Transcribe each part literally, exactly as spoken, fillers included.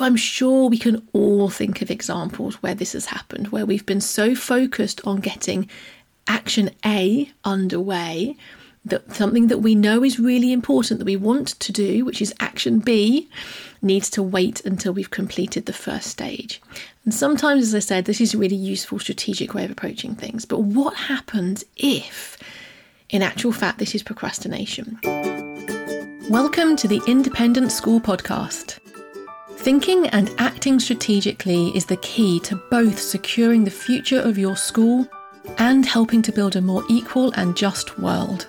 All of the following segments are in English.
So I'm sure we can all think of examples where this has happened, where we've been so focused on getting action A underway, that something that we know is really important that we want to do, which is action B, needs to wait until we've completed the first stage. And sometimes, as I said, this is a really useful strategic way of approaching things. But what happens if, in actual fact, this is procrastination? Welcome to the Independent School Podcast. Thinking and acting strategically is the key to both securing the future of your school and helping to build a more equal and just world.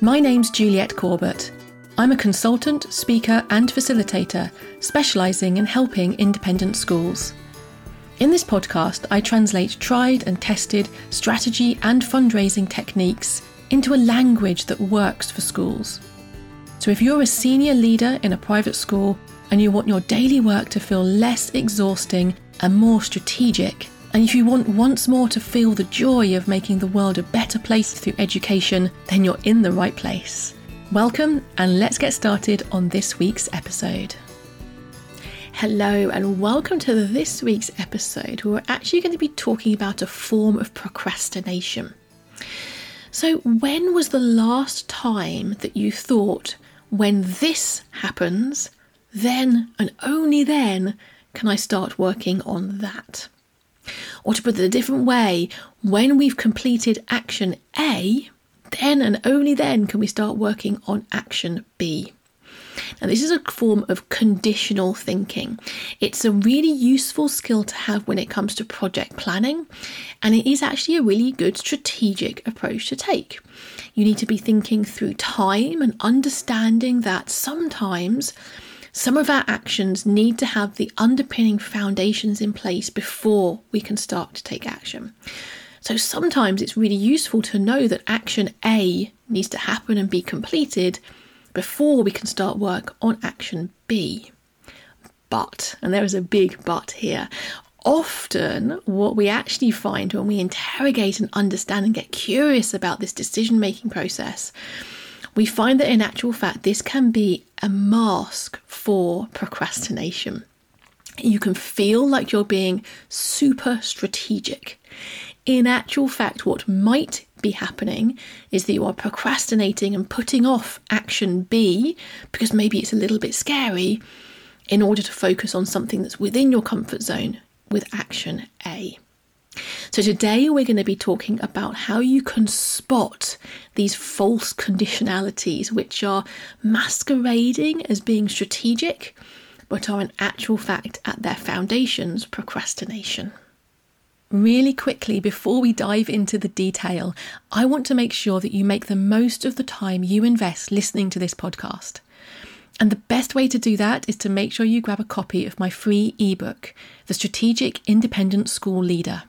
My name's Juliet Corbett. I'm a consultant, speaker and facilitator specialising in helping independent schools. In this podcast, I translate tried and tested strategy and fundraising techniques into a language that works for schools. So if you're a senior leader in a private school and you want your daily work to feel less exhausting and more strategic, and if you want once more to feel the joy of making the world a better place through education, then you're in the right place. Welcome, and let's get started on this week's episode. Hello, and welcome to this week's episode, where we're actually going to be talking about a form of procrastination. So, when was the last time that you thought, when this happens, then and only then can I start working on that? Or to put it a different way, when we've completed action A, then and only then can we start working on action B. Now, this is a form of conditional thinking. It's a really useful skill to have when it comes to project planning, and it is actually a really good strategic approach to take. You need to be thinking through time and understanding that sometimes some of our actions need to have the underpinning foundations in place before we can start to take action. So sometimes it's really useful to know that action A needs to happen and be completed before we can start work on action B. But, and there is a big but here, often what we actually find when we interrogate and understand and get curious about this decision-making process, we find that in actual fact, this can be a mask for procrastination. You can feel like you're being super strategic. In actual fact, what might be happening is that you are procrastinating and putting off action B because maybe it's a little bit scary in order to focus on something that's within your comfort zone with action A. So today we're going to be talking about how you can spot these false conditionalities, which are masquerading as being strategic, but are in actual fact at their foundations procrastination. Really quickly, before we dive into the detail, I want to make sure that you make the most of the time you invest listening to this podcast. And the best way to do that is to make sure you grab a copy of my free ebook, The Strategic Independent School Leader.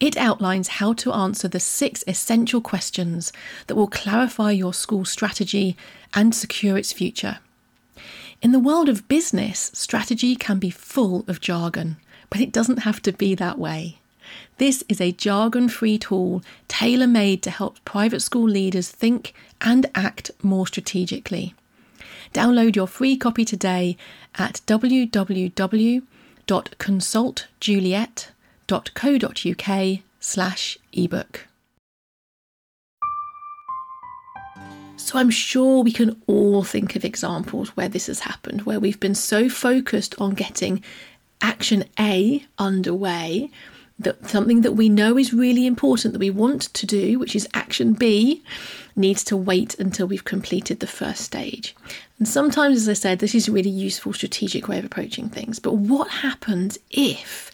It outlines how to answer the six essential questions that will clarify your school strategy and secure its future. In the world of business, strategy can be full of jargon, but it doesn't have to be that way. This is a jargon-free tool tailor-made to help private school leaders think and act more strategically. Download your free copy today at www dot consult juliet dot com. .co.uk slash ebook. So I'm sure we can all think of examples where this has happened, where we've been so focused on getting action A underway, that something that we know is really important that we want to do, which is action B, needs to wait until we've completed the first stage. And sometimes, as I said, this is a really useful strategic way of approaching things. But what happens if,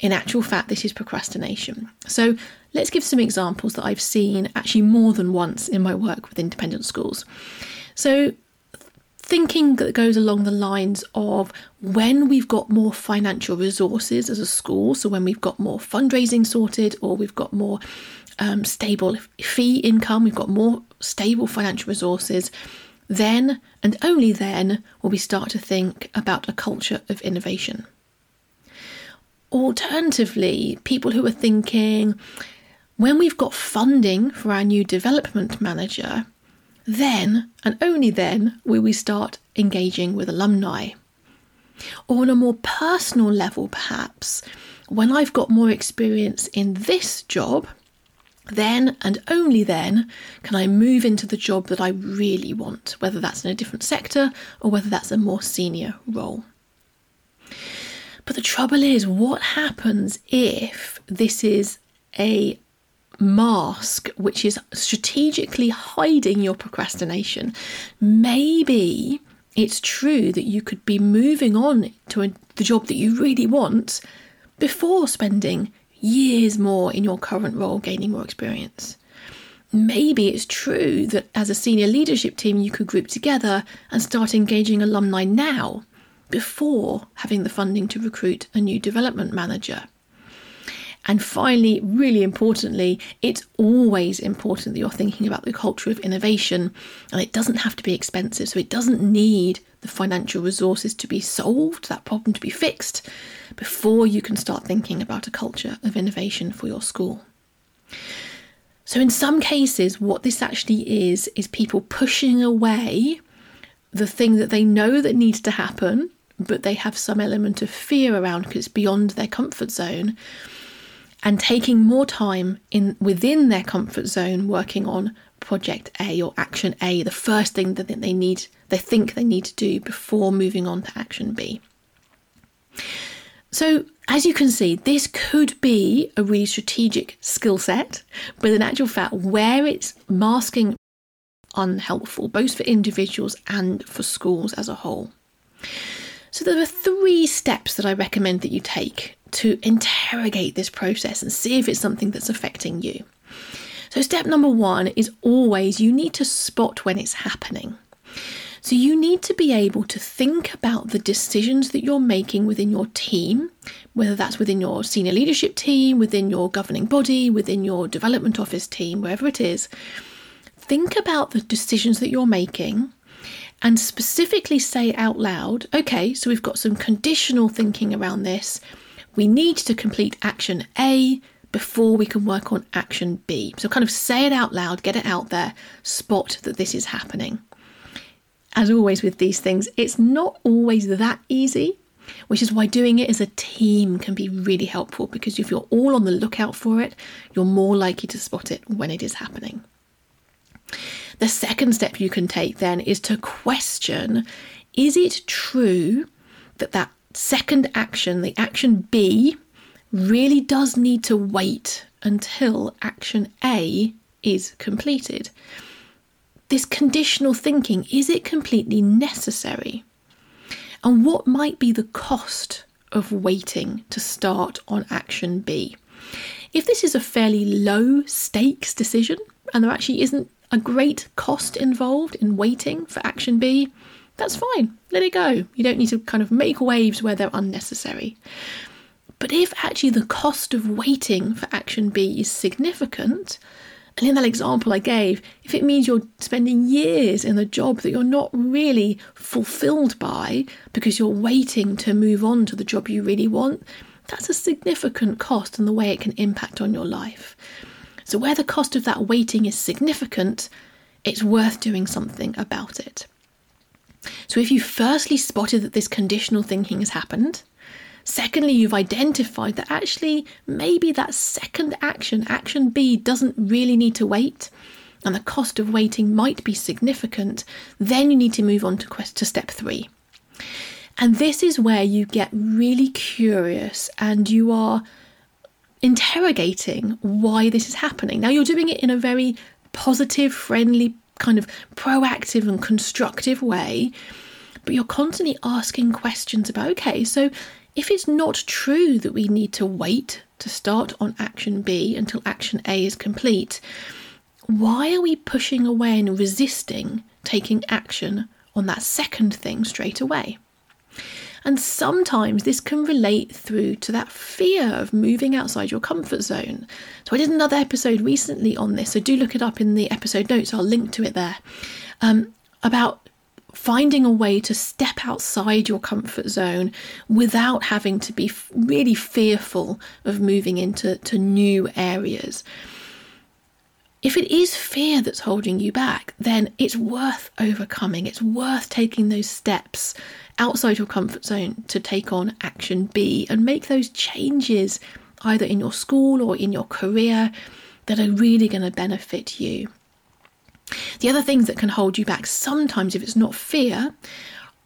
in actual fact, this is procrastination? So let's give some examples that I've seen actually more than once in my work with independent schools. So thinking that goes along the lines of when we've got more financial resources as a school, so when we've got more fundraising sorted or we've got more um, stable fee income, we've got more stable financial resources, then and only then will we start to think about a culture of innovation. Alternatively, people who are thinking, when we've got funding for our new development manager, then and only then will we start engaging with alumni. Or on a more personal level, perhaps, when I've got more experience in this job, then and only then can I move into the job that I really want, whether that's in a different sector or whether that's a more senior role. But the trouble is, what happens if this is a mask which is strategically hiding your procrastination? Maybe it's true that you could be moving on to a, the job that you really want before spending years more in your current role, gaining more experience. Maybe it's true that as a senior leadership team, you could group together and start engaging alumni now before having the funding to recruit a new development manager. And finally, really importantly, it's always important that you're thinking about the culture of innovation, and it doesn't have to be expensive. So it doesn't need the financial resources to be solved, that problem to be fixed, before you can start thinking about a culture of innovation for your school. So in some cases, what this actually is, is people pushing away the thing that they know that needs to happen, but they have some element of fear around because it's beyond their comfort zone, and taking more time in within their comfort zone working on project A or action A, the first thing that they need, they think they need to do before moving on to action B. So as you can see, this could be a really strategic skill set, but in actual fact, where it's masking, unhelpful, both for individuals and for schools as a whole. So there are three steps that I recommend that you take to interrogate this process and see if it's something that's affecting you. So step number one is always you need to spot when it's happening. So you need to be able to think about the decisions that you're making within your team, whether that's within your senior leadership team, within your governing body, within your development office team, wherever it is. Think about the decisions that you're making and specifically say out loud, okay, so we've got some conditional thinking around this. We need to complete action A before we can work on action B. So kind of say it out loud, get it out there, spot that this is happening. As always with these things, it's not always that easy, which is why doing it as a team can be really helpful, because if you're all on the lookout for it, you're more likely to spot it when it is happening. The second step you can take then is to question, is it true that that second action, the action B, really does need to wait until action A is completed? This conditional thinking, is it completely necessary? And what might be the cost of waiting to start on action B? If this is a fairly low stakes decision and there actually isn't a great cost involved in waiting for action B, that's fine. Let it go. You don't need to kind of make waves where they're unnecessary. But if actually the cost of waiting for action B is significant, and in that example I gave, if it means you're spending years in a job that you're not really fulfilled by because you're waiting to move on to the job you really want, that's a significant cost and the way it can impact on your life. So where the cost of that waiting is significant, it's worth doing something about it. So if you firstly spotted that this conditional thinking has happened, secondly, you've identified that actually maybe that second action, action B, doesn't really need to wait, and the cost of waiting might be significant, then you need to move on to, quest- to step three. And this is where you get really curious and you are interrogating why this is happening. Now, you're doing it in a very positive, friendly, kind of proactive and constructive way, but you're constantly asking questions about, okay, so if it's not true that we need to wait to start on action B until action A is complete, why are we pushing away and resisting taking action on that second thing straight away? And sometimes this can relate through to that fear of moving outside your comfort zone. So I did another episode recently on this, so do look it up in the episode notes, I'll link to it there, um, about finding a way to step outside your comfort zone without having to be really fearful of moving into to new areas. If it is fear that's holding you back, then it's worth overcoming. It's worth taking those steps outside your comfort zone to take on action B and make those changes either in your school or in your career that are really going to benefit you. The other things that can hold you back sometimes, if it's not fear,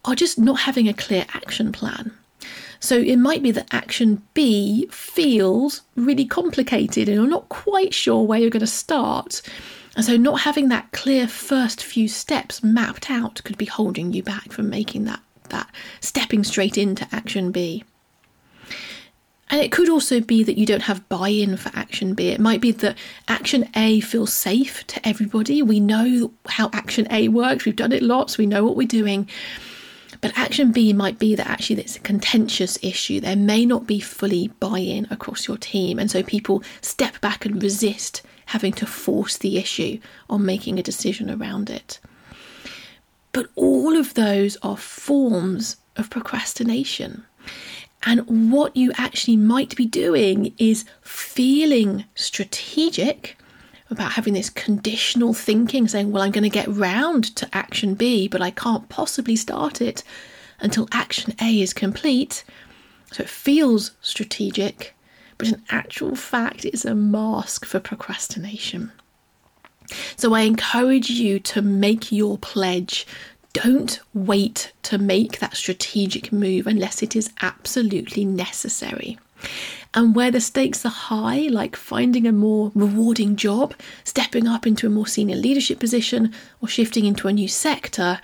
are just not having a clear action plan. So it might be that action B feels really complicated and you're not quite sure where you're going to start. And so not having that clear first few steps mapped out could be holding you back from making that, that stepping straight into action B. And it could also be that you don't have buy-in for action B. It might be that action A feels safe to everybody. We know how action A works. We've done it lots. We know what we're doing. But action B might be that actually it's a contentious issue. There may not be fully buy-in across your team. And so people step back and resist having to force the issue or making a decision around it. But all of those are forms of procrastination. And what you actually might be doing is feeling strategic about having this conditional thinking, saying, well, I'm going to get round to action B, but I can't possibly start it until action A is complete. So it feels strategic, but in actual fact, it's a mask for procrastination. So I encourage you to make your pledge. Don't wait to make that strategic move unless it is absolutely necessary. And where the stakes are high, like finding a more rewarding job, stepping up into a more senior leadership position, or shifting into a new sector,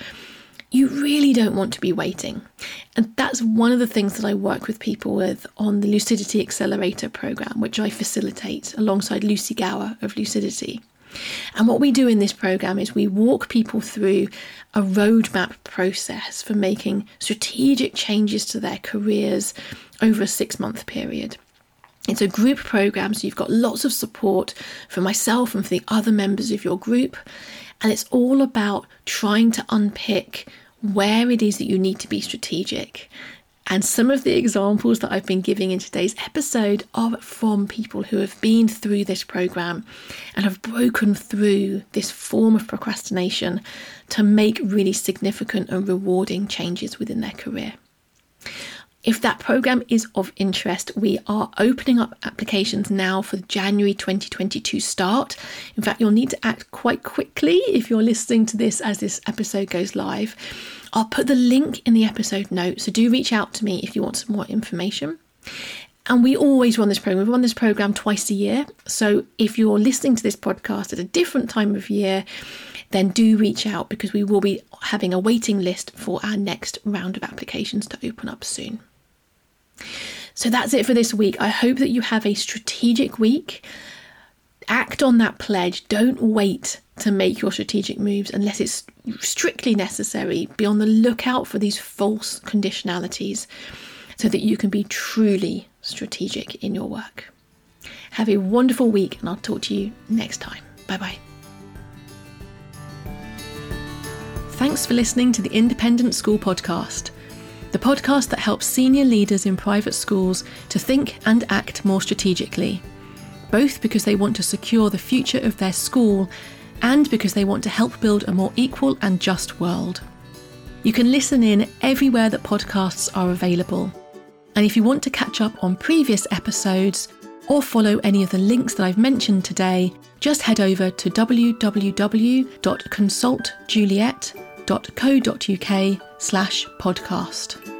you really don't want to be waiting. And that's one of the things that I work with people with on the Lucidity Accelerator Programme, which I facilitate alongside Lucy Gower of Lucidity. And what we do in this programme is we walk people through a roadmap process for making strategic changes to their careers over a six-month period. It's a group programme, so you've got lots of support for myself and for the other members of your group. And it's all about trying to unpick where it is that you need to be strategic. And some of the examples that I've been giving in today's episode are from people who have been through this programme and have broken through this form of procrastination to make really significant and rewarding changes within their career. If that programme is of interest, we are opening up applications now for the January twenty twenty-two start. In fact, you'll need to act quite quickly if you're listening to this as this episode goes live. I'll put the link in the episode notes, so do reach out to me if you want some more information. And we always run this programme. We run this programme twice a year. So if you're listening to this podcast at a different time of year, then do reach out because we will be having a waiting list for our next round of applications to open up soon. So that's it for this week. I hope that you have a strategic week. Act on that pledge. Don't wait to make your strategic moves unless it's strictly necessary. Be on the lookout for these false conditionalities so that you can be truly strategic in your work. Have a wonderful week and I'll talk to you next time. Bye-bye. Thanks for listening to the Independent School Podcast, the podcast that helps senior leaders in private schools to think and act more strategically, both because they want to secure the future of their school and because they want to help build a more equal and just world. You can listen in everywhere that podcasts are available. And if you want to catch up on previous episodes or follow any of the links that I've mentioned today, just head over to w w w dot consult juliet dot co dot u k slash podcast.